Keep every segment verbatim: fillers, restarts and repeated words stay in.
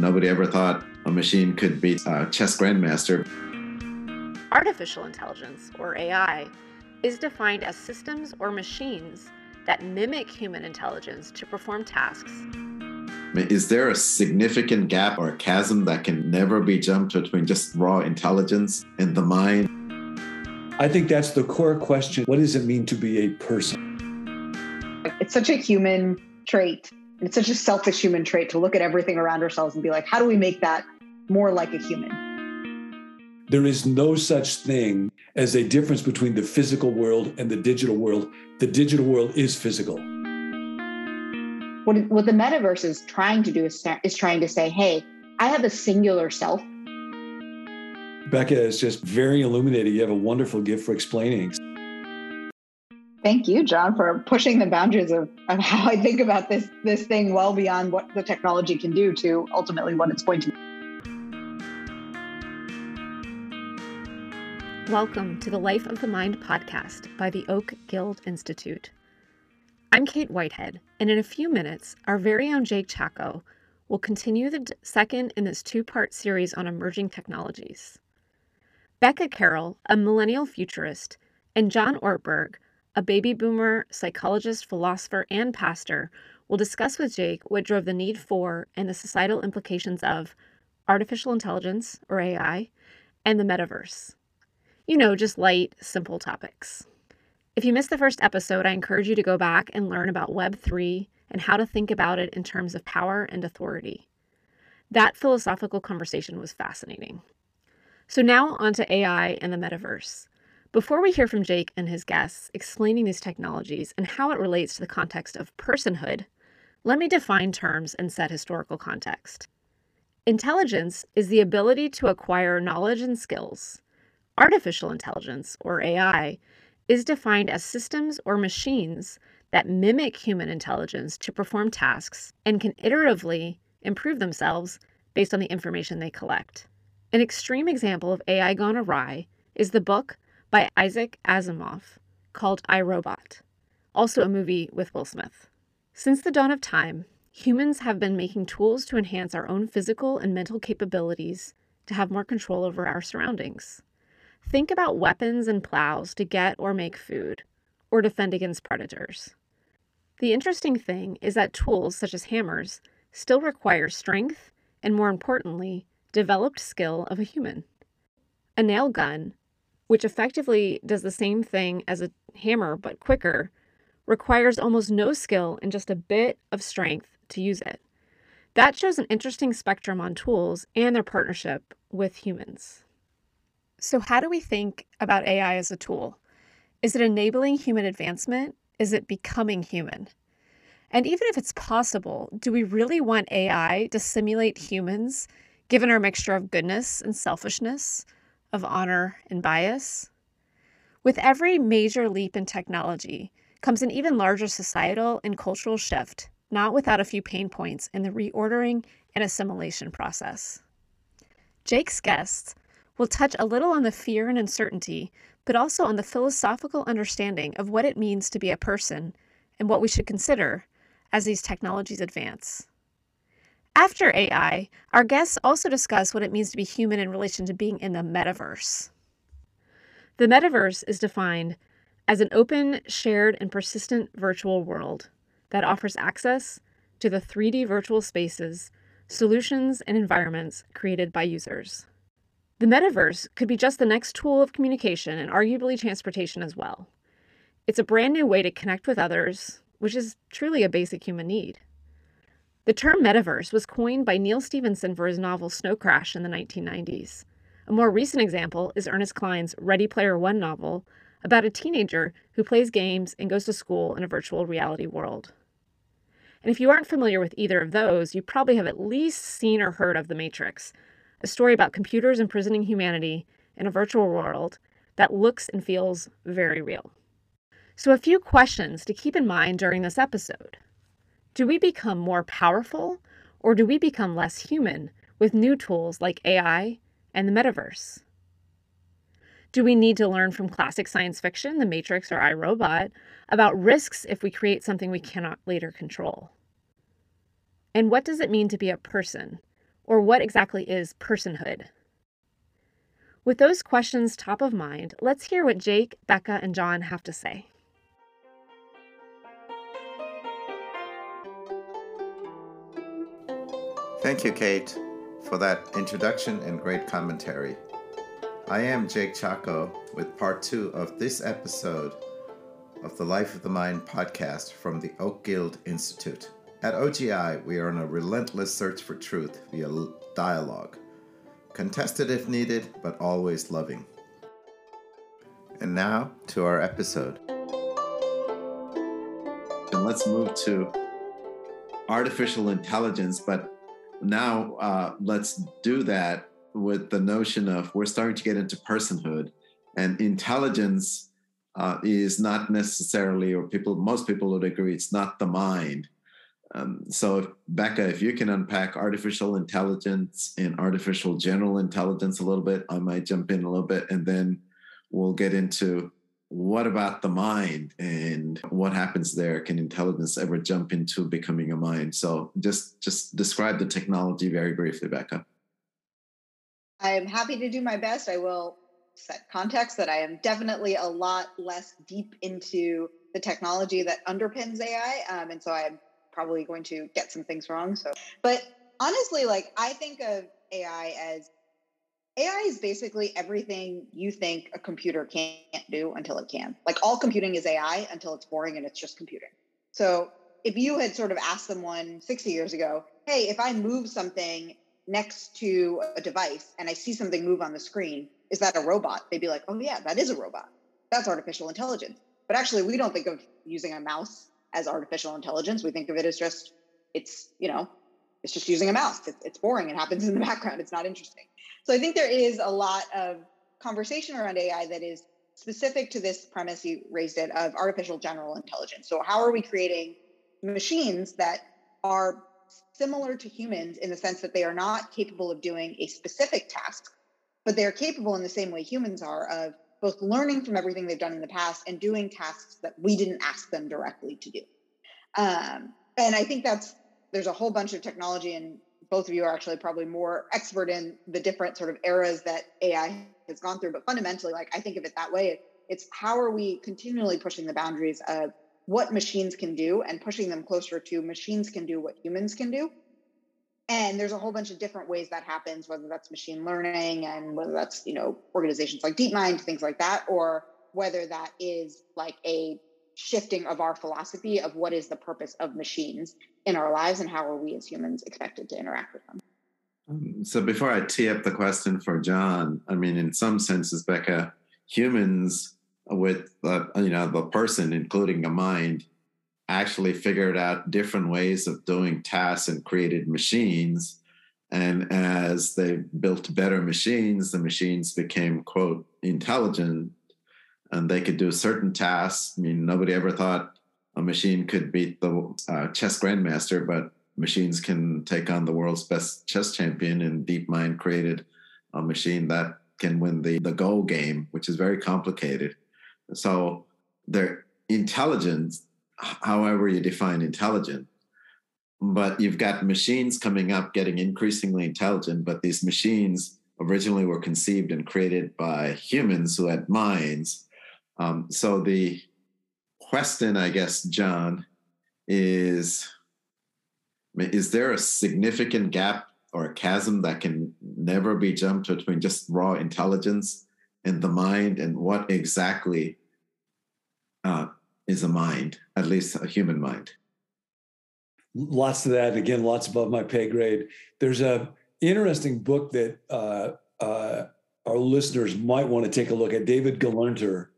Nobody ever thought a machine could beat a chess grandmaster. Artificial intelligence, or A I, is defined as systems or machines that mimic human intelligence to perform tasks. Is there a significant gap or chasm that can never be jumped between just raw intelligence and the mind? I think that's the core question. What does it mean to be a person? It's such a human trait. It's such a selfish human trait to look at everything around ourselves and be like, how do we make that more like a human? There is no such thing as a difference between the physical world and the digital world. The digital world is physical. What, what the metaverse is trying to do is, is trying to say, hey, I have a singular self. Becca is just very illuminating. You have a wonderful gift for explaining. Thank you, John, for pushing the boundaries of, of how I think about this, this thing well beyond what the technology can do to ultimately what it's going to be. Welcome to the Life of the Mind podcast by the Oak Guild Institute. I'm Kate Whitehead, and in a few minutes, our very own Jake Chaco will continue the second in this two-part series on emerging technologies. Becca Carroll, a millennial futurist, and John Ortberg, a baby boomer, psychologist, philosopher, and pastor, will discuss with Jake what drove the need for and the societal implications of artificial intelligence, or A I, and the metaverse. You know, just light, simple topics. If you missed the first episode, I encourage you to go back and learn about Web three and how to think about it in terms of power and authority. That philosophical conversation was fascinating. So now on to A I and the metaverse. Before we hear from Jake and his guests explaining these technologies and how it relates to the context of personhood, let me define terms and set historical context. Intelligence is the ability to acquire knowledge and skills. Artificial intelligence, or A I, is defined as systems or machines that mimic human intelligence to perform tasks and can iteratively improve themselves based on the information they collect. An extreme example of A I gone awry is the book by Isaac Asimov, called I, Robot, also a movie with Will Smith. Since the dawn of time, humans have been making tools to enhance our own physical and mental capabilities to have more control over our surroundings. Think about weapons and plows to get or make food, or defend against predators. The interesting thing is that tools such as hammers still require strength and, more importantly, developed skill of a human. A nail gun, which effectively does the same thing as a hammer but quicker, requires almost no skill and just a bit of strength to use it. That shows an interesting spectrum on tools and their partnership with humans. So how do we think about A I as a tool? Is it enabling human advancement? Is it becoming human? And even if it's possible, do we really want A I to simulate humans, given our mixture of goodness and selfishness, of honor and bias? With every major leap in technology comes an even larger societal and cultural shift, not without a few pain points in the reordering and assimilation process. Jake's guests will touch a little on the fear and uncertainty, but also on the philosophical understanding of what it means to be a person and what we should consider as these technologies advance. After A I, our guests also discuss what it means to be human in relation to being in the metaverse. The metaverse is defined as an open, shared, and persistent virtual world that offers access to the three D virtual spaces, solutions, and environments created by users. The metaverse could be just the next tool of communication and arguably transportation as well. It's a brand new way to connect with others, which is truly a basic human need. The term metaverse was coined by Neal Stephenson for his novel Snow Crash in the nineteen nineties. A more recent example is Ernest Cline's Ready Player One novel about a teenager who plays games and goes to school in a virtual reality world. And if you aren't familiar with either of those, you probably have at least seen or heard of The Matrix, a story about computers imprisoning humanity in a virtual world that looks and feels very real. So a few questions to keep in mind during this episode. Do we become more powerful, or do we become less human with new tools like A I and the metaverse? Do we need to learn from classic science fiction, The Matrix or I, Robot, about risks if we create something we cannot later control? And what does it mean to be a person, or what exactly is personhood? With those questions top of mind, let's hear what Jake, Becca, and John have to say. Thank you, Kate, for that introduction and great commentary. I am Jake Chaco with part two of this episode of the Life of the Mind podcast from the Oak Guild Institute. At O G I, we are on a relentless search for truth via dialogue, contested if needed, but always loving. And now to our episode. And let's move to artificial intelligence, but now uh, let's do that with the notion of we're starting to get into personhood, and intelligence uh, is not necessarily, or people, most people would agree, it's not the mind. Um, so, if, Becca, if you can unpack artificial intelligence and artificial general intelligence a little bit, I might jump in a little bit, and then we'll get into what about the mind and what happens there. Can intelligence ever jump into becoming a mind? So, just just describe the technology very briefly, Becca. I am happy to do my best. I will set context that I am definitely a lot less deep into the technology that underpins A I, um, and so I am probably going to get some things wrong. So, but honestly, like I think of A I as A I is basically everything you think a computer can't do until it can. Like all computing is A I until it's boring and it's just computing. So if you had sort of asked someone sixty years ago, hey, if I move something next to a device and I see something move on the screen, is that a robot? They'd be like, oh yeah, that is a robot. That's artificial intelligence. But actually we don't think of using a mouse as artificial intelligence. We think of it as just, it's, you know, it's just using a mouse. It's, it's boring. It happens in the background. It's not interesting. So I think there is a lot of conversation around A I that is specific to this premise you raised it of artificial general intelligence. So how are we creating machines that are similar to humans in the sense that they are not capable of doing a specific task, but they're capable in the same way humans are of both learning from everything they've done in the past and doing tasks that we didn't ask them directly to do. Um, and I think that's, there's a whole bunch of technology, and both of you are actually probably more expert in the different sort of eras that A I has gone through. But fundamentally, like I think of it that way, it's how are we continually pushing the boundaries of what machines can do and pushing them closer to machines can do what humans can do. And there's a whole bunch of different ways that happens, whether that's machine learning and whether that's, you know, organizations like DeepMind, things like that, or whether that is like a shifting of our philosophy of what is the purpose of machines in our lives and how are we as humans expected to interact with them. Um, so before I tee up the question for John, I mean, in some senses, Becca, humans with, uh, you know, the person, including a mind, actually figured out different ways of doing tasks and created machines. And as they built better machines, the machines became, quote, intelligent, and they could do certain tasks. I mean, nobody ever thought a machine could beat the uh, chess grandmaster, but machines can take on the world's best chess champion, and DeepMind created a machine that can win the, the Go game, which is very complicated. So they're intelligent, however you define intelligent, but you've got machines coming up, getting increasingly intelligent, but these machines originally were conceived and created by humans who had minds. Um, so the question, I guess, John, is, is there a significant gap or a chasm that can never be jumped between just raw intelligence and the mind, and what exactly uh, is a mind, at least a human mind? Lots of that. Again, lots above my pay grade. There's a interesting book that uh, uh, our listeners might want to take a look at. David Galanter,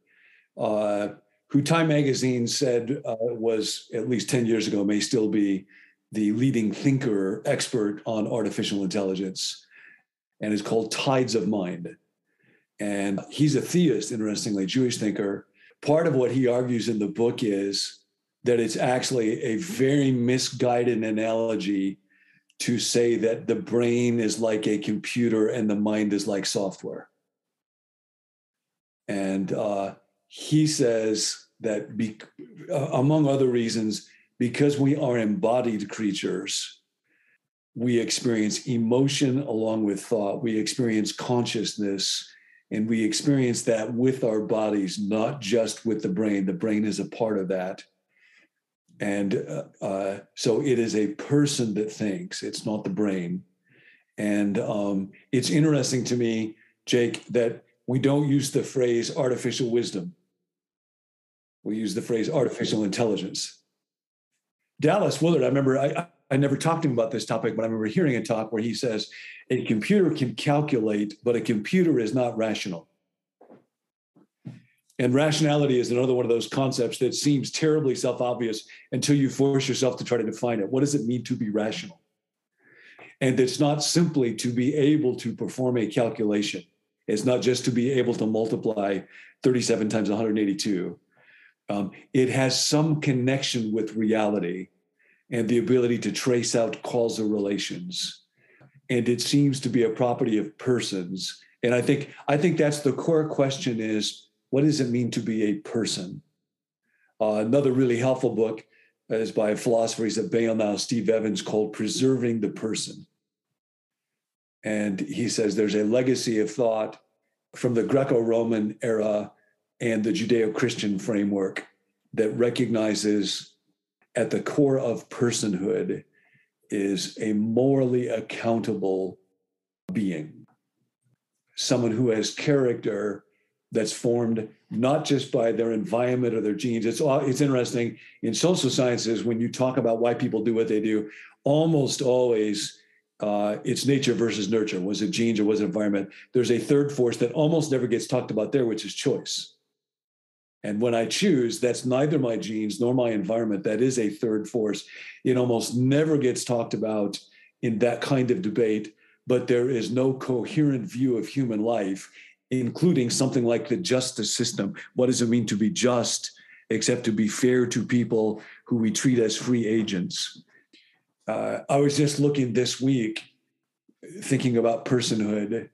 uh, who Time Magazine said uh, was at least ten years ago, may still be the leading thinker expert on artificial intelligence, and is called Tides of Mind. And he's a theist, interestingly, Jewish thinker. Part of what he argues in the book is that it's actually a very misguided analogy to say that the brain is like a computer and the mind is like software. And uh, he says that, be, uh, among other reasons, because we are embodied creatures, we experience emotion along with thought. We experience consciousness, and we experience that with our bodies, not just with the brain. The brain is a part of that. And uh, uh, so it is a person that thinks, it's not the brain. And um, it's interesting to me, Jake, that we don't use the phrase artificial wisdom. We use the phrase artificial intelligence. Dallas Willard, I remember, I, I never talked to him about this topic, but I remember hearing a talk where he says, a computer can calculate, but a computer is not rational. And rationality is another one of those concepts that seems terribly self-obvious until you force yourself to try to define it. What does it mean to be rational? And it's not simply to be able to perform a calculation. It's not just to be able to multiply thirty-seven times one hundred eighty-two. Um, it has some connection with reality and the ability to trace out causal relations. And it seems to be a property of persons. And I think, I think that's the core question is, what does it mean to be a person? Uh, another really helpful book is by a philosopher, he's at Bail now, Steve Evans, called Preserving the Person. And he says there's a legacy of thought from the Greco-Roman era and the Judeo-Christian framework that recognizes at the core of personhood is a morally accountable being, someone who has character that's formed not just by their environment or their genes. It's, it's interesting, in social sciences, when you talk about why people do what they do, almost always uh, it's nature versus nurture. Was it genes or was it environment? There's a third force that almost never gets talked about there, which is choice. And when I choose, that's neither my genes nor my environment. That is a third force. It almost never gets talked about in that kind of debate, but there is no coherent view of human life, including something like the justice system. What does it mean to be just, except to be fair to people who we treat as free agents? Uh, I was just looking this week, thinking about personhood,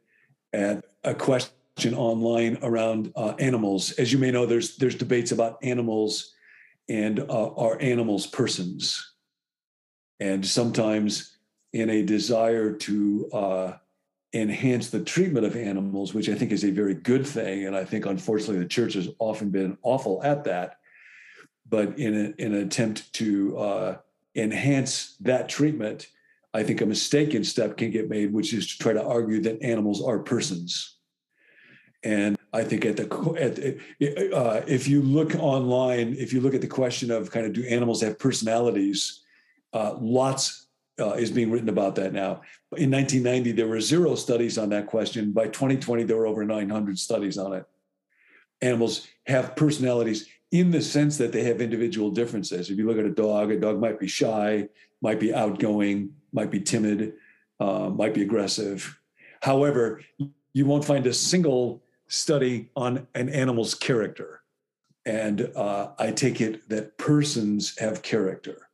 at a question online around uh, animals. As you may know, there's there's debates about animals and uh, are animals persons? And sometimes in a desire to uh, enhance the treatment of animals, which I think is a very good thing, and I think unfortunately the church has often been awful at that, but in, a, in an attempt to uh, enhance that treatment, I think a mistaken step can get made, which is to try to argue that animals are persons. And I think at the at, uh, if you look online, if you look at the question of kind of do animals have personalities, uh, lots uh, is being written about that now. In nineteen ninety, there were zero studies on that question. By twenty twenty, there were over nine hundred studies on it. Animals have personalities in the sense that they have individual differences. If you look at a dog, a dog might be shy, might be outgoing, might be timid, uh, might be aggressive. However, you won't find a single study on an animal's character. And uh, I take it that persons have character,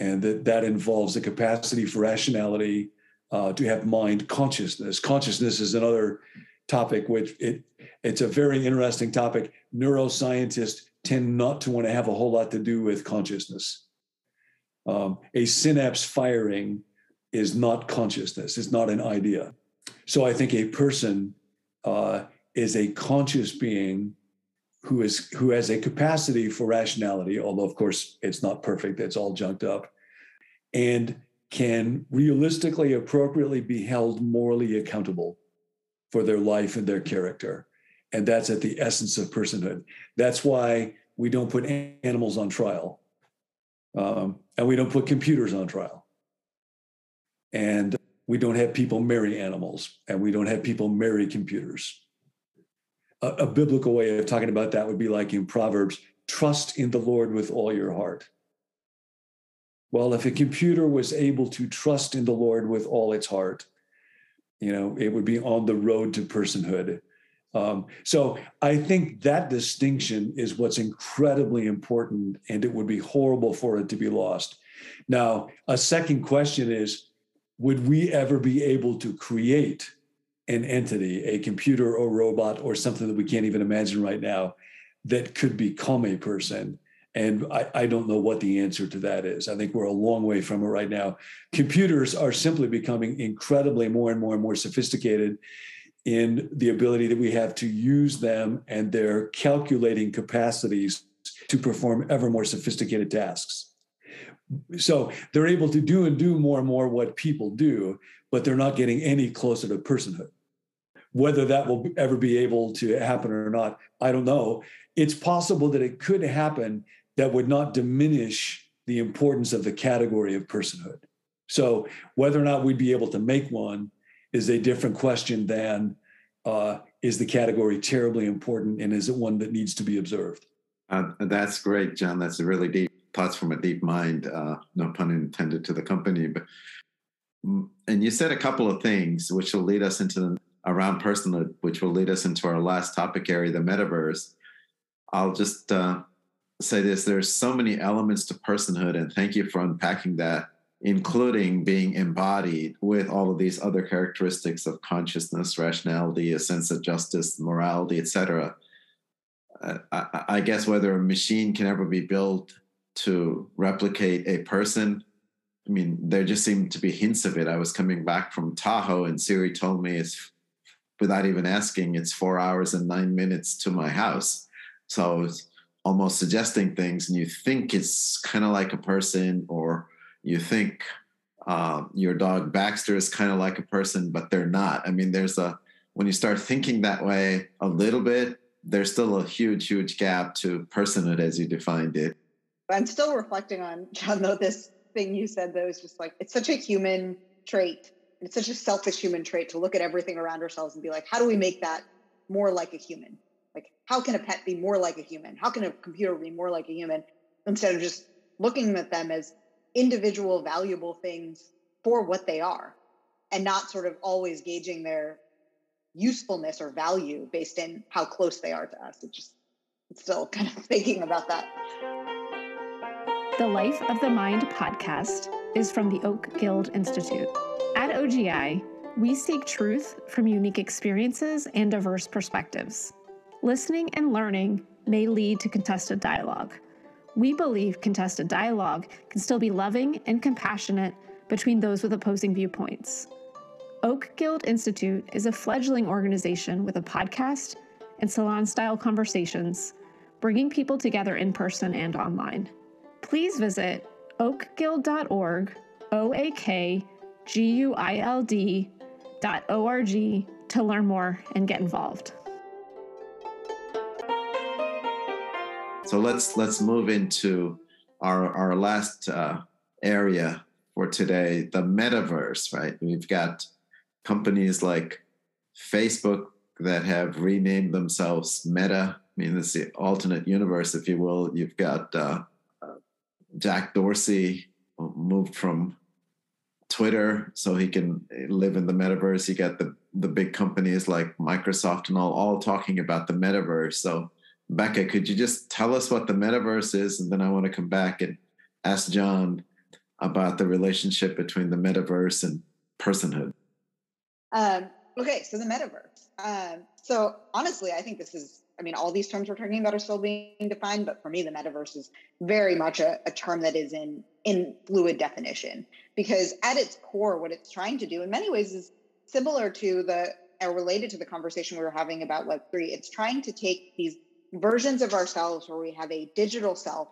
and that that involves the capacity for rationality, uh, to have mind, consciousness. Consciousness is another topic, which it it's a very interesting topic. Neuroscientists tend not to want to have a whole lot to do with consciousness. Um, a synapse firing is not consciousness. It's not an idea. So I think a person Uh, is a conscious being who is who has a capacity for rationality, although of course it's not perfect, it's all junked up, and can realistically, appropriately be held morally accountable for their life and their character. And that's at the essence of personhood. That's why we don't put animals on trial, um, and we don't put computers on trial. And we don't have people marry animals, and we don't have people marry computers. A, a biblical way of talking about that would be like in Proverbs, trust in the Lord with all your heart. Well, if a computer was able to trust in the Lord with all its heart, you know, it would be on the road to personhood. Um, so I think that distinction is what's incredibly important, and it would be horrible for it to be lost. Now, a second question is, would we ever be able to create an entity, a computer or robot or something that we can't even imagine right now that could become a person? And I, I don't know what the answer to that is. I think we're a long way from it right now. Computers are simply becoming incredibly more and more and more sophisticated in the ability that we have to use them and their calculating capacities to perform ever more sophisticated tasks. So they're able to do and do more and more what people do, but they're not getting any closer to personhood. Whether that will ever be able to happen or not, I don't know. It's possible that it could happen that would not diminish the importance of the category of personhood. So whether or not we'd be able to make one is a different question than uh, is the category terribly important and is it one that needs to be observed? Uh, that's great, John. That's a really deep thoughts from a deep mind, uh, no pun intended to the company. But and you said a couple of things which will lead us into the, around personhood, which will lead us into our last topic area, the metaverse. I'll just uh, say this. There's so many elements to personhood, and thank you for unpacking that, including being embodied with all of these other characteristics of consciousness, rationality, a sense of justice, morality, et cetera. Uh, I, I guess whether a machine can ever be built to replicate a person, I mean, there just seemed to be hints of it. I was coming back from Tahoe, and Siri told me, it's, without even asking, it's four hours and nine minutes to my house. So it's almost suggesting things, and you think it's kind of like a person, or you think uh, your dog Baxter is kind of like a person, but they're not. I mean, there's a, when you start thinking that way a little bit, there's still a huge, huge gap to personhood as you defined it. I'm still reflecting on, John, though, this thing you said, though, is just like, it's such a human trait. It's such a selfish human trait to look at everything around ourselves and be like, how do we make that more like a human? Like, how can a pet be more like a human? How can a computer be more like a human? Instead of just looking at them as individual valuable things for what they are and not sort of always gauging their usefulness or value based in how close they are to us. It's just it's still kind of thinking about that. The Life of the Mind podcast is from the Oak Guild Institute. At O G I, we seek truth from unique experiences and diverse perspectives. Listening and learning may lead to contested dialogue. We believe contested dialogue can still be loving and compassionate between those with opposing viewpoints. Oak Guild Institute is a fledgling organization with a podcast and salon-style conversations, bringing people together in person and online. Please visit oak guild dot org, O A K G U I L D dot O R G to learn more and get involved. So let's let's move into our our last uh, area for today, the metaverse, right? We've got companies like Facebook that have renamed themselves Meta. I mean, it's the alternate universe, if you will. You've got uh, Jack Dorsey moved from Twitter so he can live in the metaverse. You got the, the big companies like Microsoft and all, all talking about the metaverse. So Becca, could you just tell us what the metaverse is? And then I want to come back and ask John about the relationship between the metaverse and personhood. Um, okay, so the metaverse. Um, so honestly, I think this is, I mean, all these terms we're talking about are still being defined, but for me, the metaverse is very much a, a term that is in, in fluid definition, because at its core, what it's trying to do in many ways is similar to the, or related to the conversation we were having about Web three. It's trying to take these versions of ourselves where we have a digital self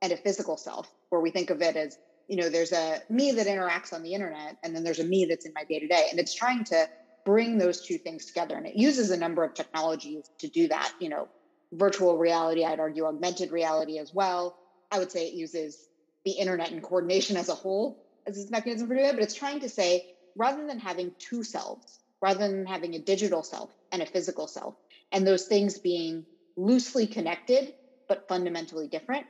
and a physical self, where we think of it as, you know, there's a me that interacts on the internet, and then there's a me that's in my day-to-day, and it's trying to bring those two things together. And it uses a number of technologies to do that, you know, virtual reality, I'd argue augmented reality as well. I would say it uses the internet and coordination as a whole as its mechanism for doing it, but it's trying to say, rather than having two selves, rather than having a digital self and a physical self, and those things being loosely connected, but fundamentally different,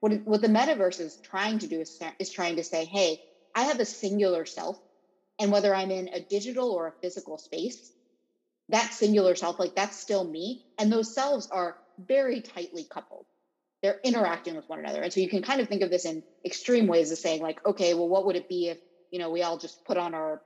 what, what the metaverse is trying to do is, is trying to say, hey, I have a singular self, and whether I'm in a digital or a physical space, that singular self, like that's still me. And those selves are very tightly coupled. They're interacting with one another. And so you can kind of think of this in extreme ways as saying like, okay, well, what would it be if, you know, we all just put on our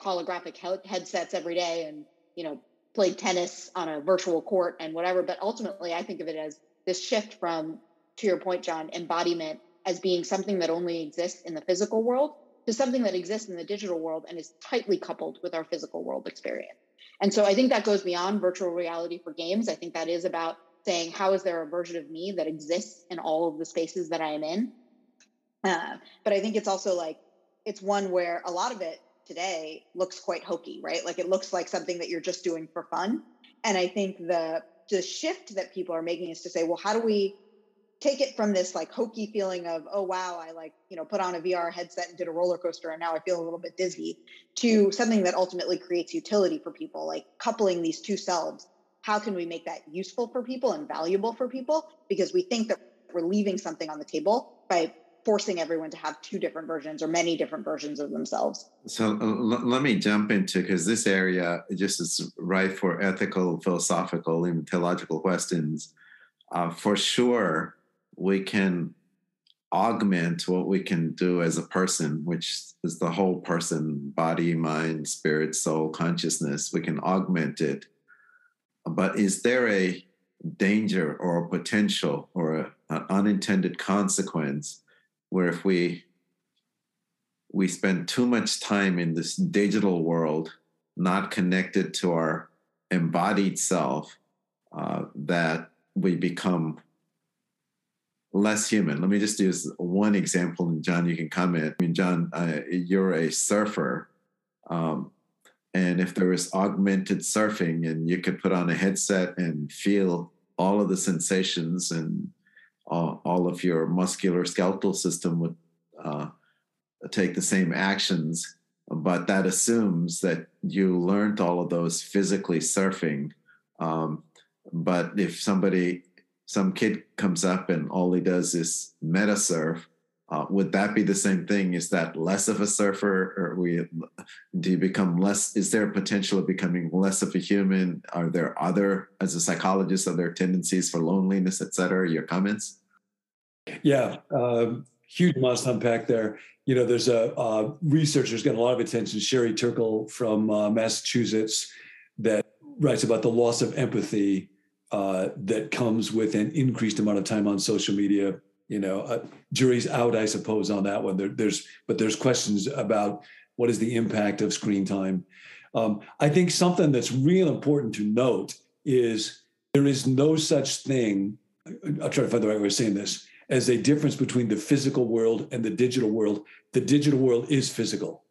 holographic he- headsets every day and, you know, played tennis on a virtual court and whatever. But ultimately, I think of it as this shift from to your point, John, embodiment as being something that only exists in the physical world to something that exists in the digital world and is tightly coupled with our physical world experience. And so I think that goes beyond virtual reality for games. I think that is about saying, how is there a version of me that exists in all of the spaces that I am in? Uh, but I think it's also like, it's one where a lot of it today looks quite hokey, right? Like it looks like something that you're just doing for fun. And I think the the shift that people are making is to say, well, how do we take it from this like hokey feeling of, oh, wow, I like, you know, put on a V R headset and did a roller coaster and now I feel a little bit dizzy, to something that ultimately creates utility for people, like coupling these two selves. How can we make that useful for people and valuable for people? Because we think that we're leaving something on the table by forcing everyone to have two different versions or many different versions of themselves. So uh, l- let me jump into, because this area just is ripe for ethical, philosophical, even theological questions. Uh, for sure, we can augment what we can do as a person, which is the whole person, body, mind, spirit, soul, consciousness. We can augment it. But is there a danger or a potential or a, an unintended consequence where if we we spend too much time in this digital world, not connected to our embodied self, uh, that we become less human? Let me just use one example, and John, you can comment. I mean, John, uh, you're a surfer, um, and if there was augmented surfing and you could put on a headset and feel all of the sensations and Uh, all of your muscular skeletal system would uh, take the same actions, but that assumes that you learned all of those physically surfing. Um, but if somebody, some kid comes up and all he does is meta surf, uh, would that be the same thing? Is that less of a surfer, or we, do you become less, is there a potential of becoming less of a human? Are there other, as a psychologist, are there tendencies for loneliness, et cetera? Your comments? Yeah, um, huge amount to unpack there. You know, there's a uh, researcher who's getting a lot of attention, Sherry Turkle from uh, Massachusetts, that writes about the loss of empathy uh, that comes with an increased amount of time on social media. You know, uh, jury's out, I suppose, on that one. There, there's, but there's questions about what is the impact of screen time. Um, I think something that's real important to note is there is no such thing, I'll try to find the right way of saying this, as a difference between the physical world and the digital world. The digital world is physical.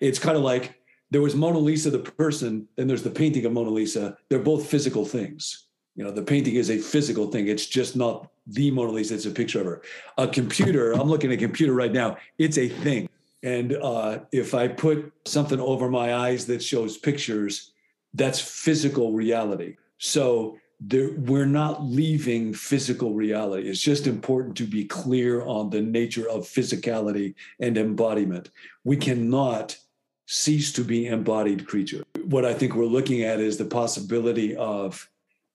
It's kind of like there was Mona Lisa, the person, and there's the painting of Mona Lisa. They're both physical things. You know, the painting is a physical thing. It's just not the Mona Lisa. It's a picture of her. A computer, I'm looking at a computer right now. It's a thing. And uh, if I put something over my eyes that shows pictures, that's physical reality. So there, we're not leaving physical reality. It's just important to be clear on the nature of physicality and embodiment. We cannot cease to be embodied creatures. What I think we're looking at is the possibility of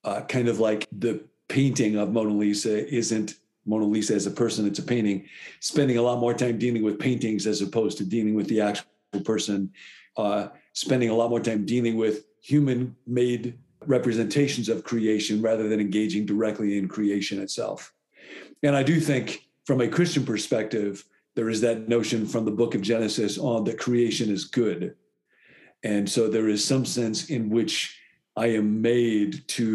Uh, kind of like the painting of Mona Lisa isn't Mona Lisa as a person, it's a painting, spending a lot more time dealing with paintings as opposed to dealing with the actual person, uh, spending a lot more time dealing with human-made representations of creation rather than engaging directly in creation itself. And I do think from a Christian perspective, there is that notion from the book of Genesis on that creation is good. And so there is some sense in which I am made to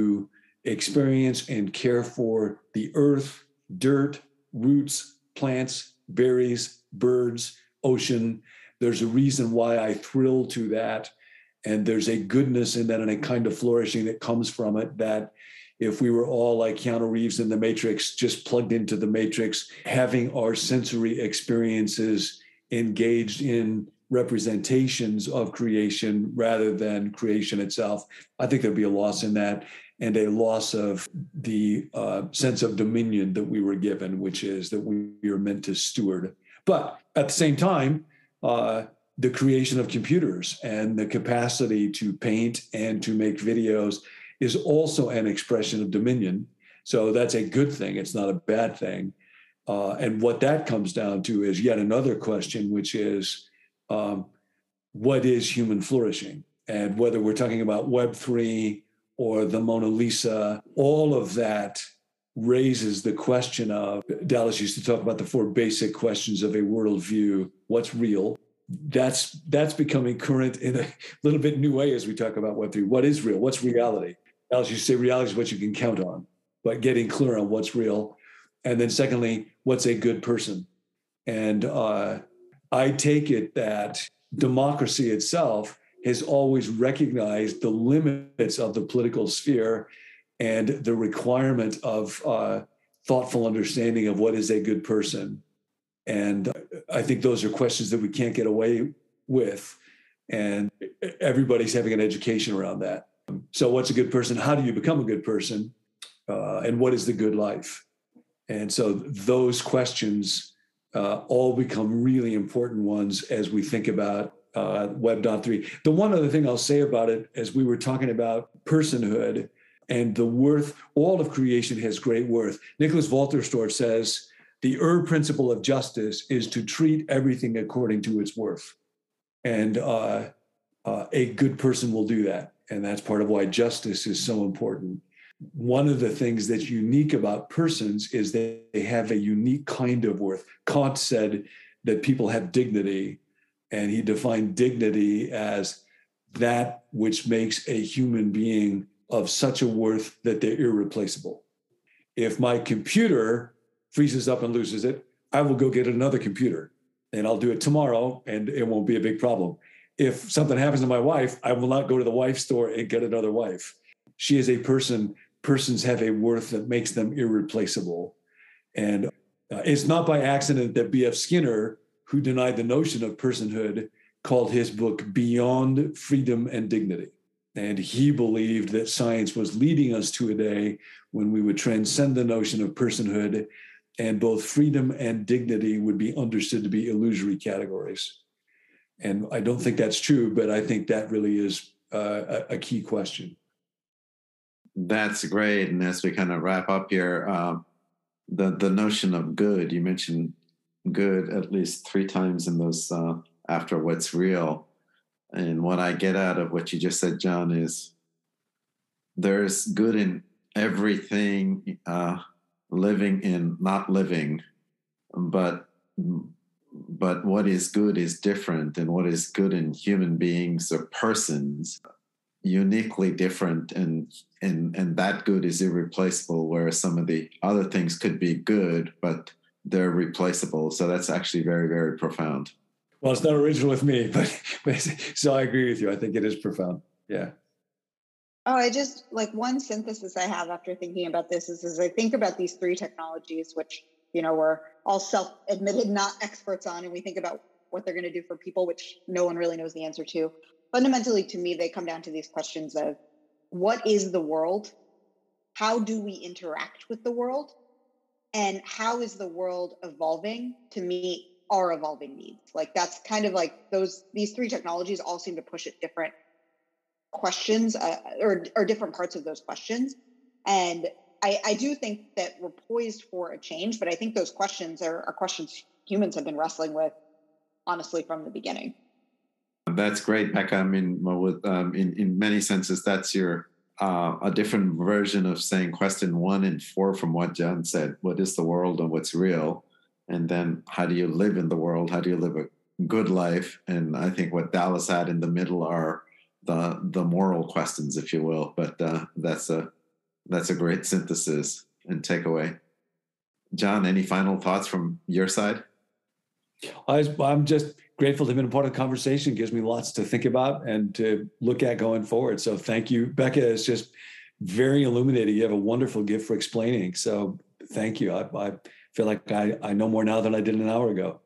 experience and care for the earth, dirt, roots, plants, berries, birds, ocean. There's a reason why I thrill to that. And there's a goodness in that and a kind of flourishing that comes from it that if we were all like Keanu Reeves in The Matrix, just plugged into The Matrix, having our sensory experiences engaged in representations of creation rather than creation itself, I think there'd be a loss in that and a loss of the uh, sense of dominion that we were given, which is that we are meant to steward. But at the same time, uh, the creation of computers and the capacity to paint and to make videos is also an expression of dominion. So that's a good thing. It's not a bad thing. Uh, and what that comes down to is yet another question, which is, Um, what is human flourishing? And whether we're talking about Web three or the Mona Lisa, all of that raises the question of, Dallas used to talk about the four basic questions of a worldview. What's real? That's that's becoming current in a little bit new way as we talk about Web three. What is real? What's reality? Dallas used to say reality is what you can count on, but getting clear on what's real. And then secondly, what's a good person? And uh, I take it that democracy itself has always recognized the limits of the political sphere and the requirement of uh, thoughtful understanding of what is a good person. And I think those are questions that we can't get away with. And everybody's having an education around that. So what's a good person? How do you become a good person? Uh, and what is the good life? And so those questions uh, all become really important ones as we think about uh, Web three. The one other thing I'll say about it, as we were talking about personhood and the worth, all of creation has great worth. Nicholas Walterstorff says, the Ur principle of justice is to treat everything according to its worth. And uh, uh, a good person will do that. And that's part of why justice is so important. One of the things that's unique about persons is that they have a unique kind of worth. Kant said that people have dignity, and he defined dignity as that which makes a human being of such a worth that they're irreplaceable. If my computer freezes up and loses it, I will go get another computer, and I'll do it tomorrow, and it won't be a big problem. If something happens to my wife, I will not go to the wife store and get another wife. She is a person. Persons have a worth that makes them irreplaceable. And uh, it's not by accident that B F Skinner, who denied the notion of personhood, called his book Beyond Freedom and Dignity. And he believed that science was leading us to a day when we would transcend the notion of personhood, and both freedom and dignity would be understood to be illusory categories. And I don't think that's true, but I think that really is uh, a, a key question. That's great. And as we kind of wrap up here, uh, the, the notion of good, you mentioned good at least three times in those uh, after what's real. And what I get out of what you just said, John, is there's good in everything, uh, living and not living. But, but what is good is different. And what is good in human beings or persons uniquely different, and and and that good is irreplaceable, whereas some of the other things could be good, but they're replaceable. So that's actually very, very profound. Well, it's not original with me, but, but so I agree with you. I think it is profound. Yeah. Oh, I just like one synthesis I have after thinking about this is as I think about these three technologies, which, you know, we're all self-admitted, not experts on, and we think about what they're going to do for people, which no one really knows the answer to. Fundamentally, to me, they come down to these questions of what is the world? How do we interact with the world? And how is the world evolving to meet our evolving needs? Like that's kind of like those, these three technologies all seem to push at different questions uh, or, or different parts of those questions. And I, I do think that we're poised for a change, but I think those questions are, are questions humans have been wrestling with, honestly, from the beginning. That's great, Becca. I mean, with, um, in, in many senses, that's your uh, a different version of saying question one and four from what John said. What is the world and what's real? And then how do you live in the world? How do you live a good life? And I think what Dallas had in the middle are the the moral questions, if you will. But uh, that's a that's a great synthesis and takeaway. John, any final thoughts from your side? I, I'm just... grateful to have been a part of the conversation. Gives me lots to think about and to look at going forward. So thank you, Becca. It's just very illuminating. You have a wonderful gift for explaining. So thank you. I, I feel like I, I know more now than I did an hour ago.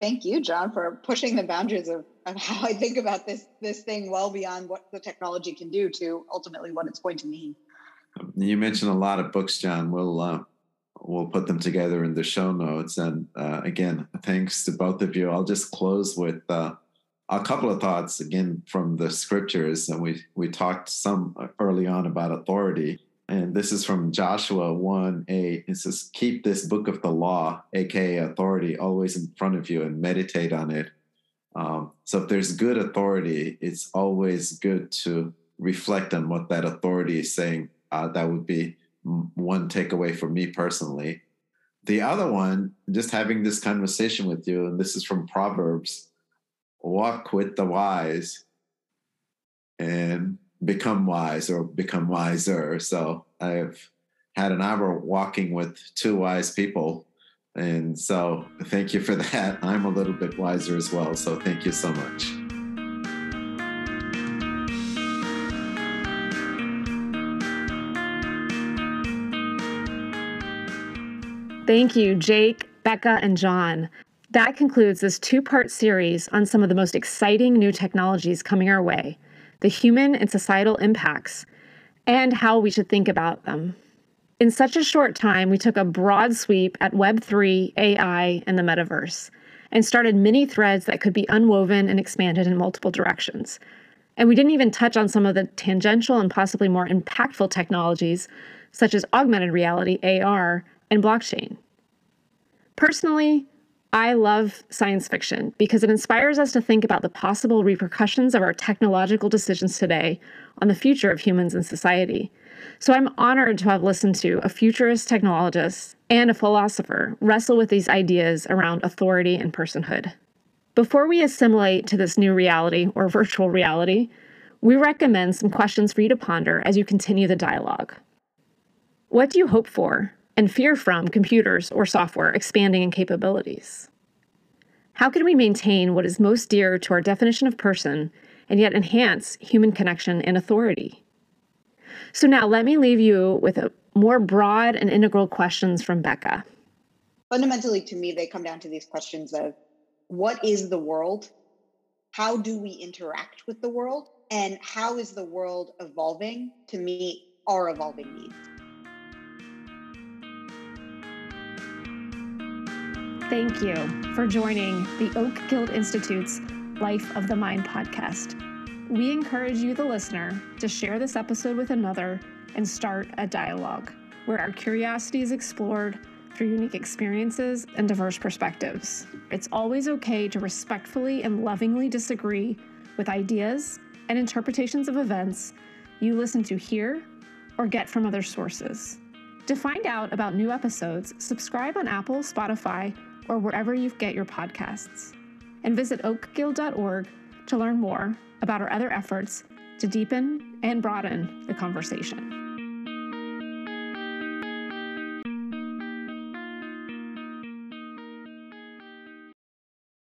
Thank you, John, for pushing the boundaries of, of how I think about this, this thing well beyond what the technology can do to ultimately what it's going to mean. You mentioned a lot of books, John. We'll, uh, We'll put them together in the show notes. And uh, again, thanks to both of you. I'll just close with uh, a couple of thoughts, again, from the scriptures. And we we talked some early on about authority. And this is from Joshua one eight. It says, keep this book of the law, A K A authority, always in front of you and meditate on it. Um, so if there's good authority, it's always good to reflect on what that authority is saying. Uh, that would be one takeaway for me personally. The other one, just having this conversation with you, and this is from Proverbs, walk with the wise and become wise or become wiser. So I've had an hour walking with two wise people. And so thank you for that. I'm a little bit wiser as well. So thank you so much. Thank you, Jake, Becca, and John. That concludes this two-part series on some of the most exciting new technologies coming our way, the human and societal impacts, and how we should think about them. In such a short time, we took a broad sweep at Web three, A I, and the metaverse, and started many threads that could be unwoven and expanded in multiple directions. And we didn't even touch on some of the tangential and possibly more impactful technologies, such as augmented reality, A R, and blockchain. Personally, I love science fiction because it inspires us to think about the possible repercussions of our technological decisions today on the future of humans and society. So I'm honored to have listened to a futurist technologist and a philosopher wrestle with these ideas around authority and personhood. Before we assimilate to this new reality or virtual reality, we recommend some questions for you to ponder as you continue the dialogue. What do you hope for and fear from computers or software expanding in capabilities? How can we maintain what is most dear to our definition of person and yet enhance human connection and authority? So now let me leave you with a more broad and integral questions from Becca. Fundamentally, to me, they come down to these questions of what is the world? How do we interact with the world? And how is the world evolving to meet our evolving needs? Thank you for joining the Oak Guild Institute's Life of the Mind podcast. We encourage you, the listener, to share this episode with another and start a dialogue where our curiosity is explored through unique experiences and diverse perspectives. It's always okay to respectfully and lovingly disagree with ideas and interpretations of events you listen to here or get from other sources. To find out about new episodes, subscribe on Apple, Spotify, or wherever you get your podcasts. And visit oak guild dot org to learn more about our other efforts to deepen and broaden the conversation.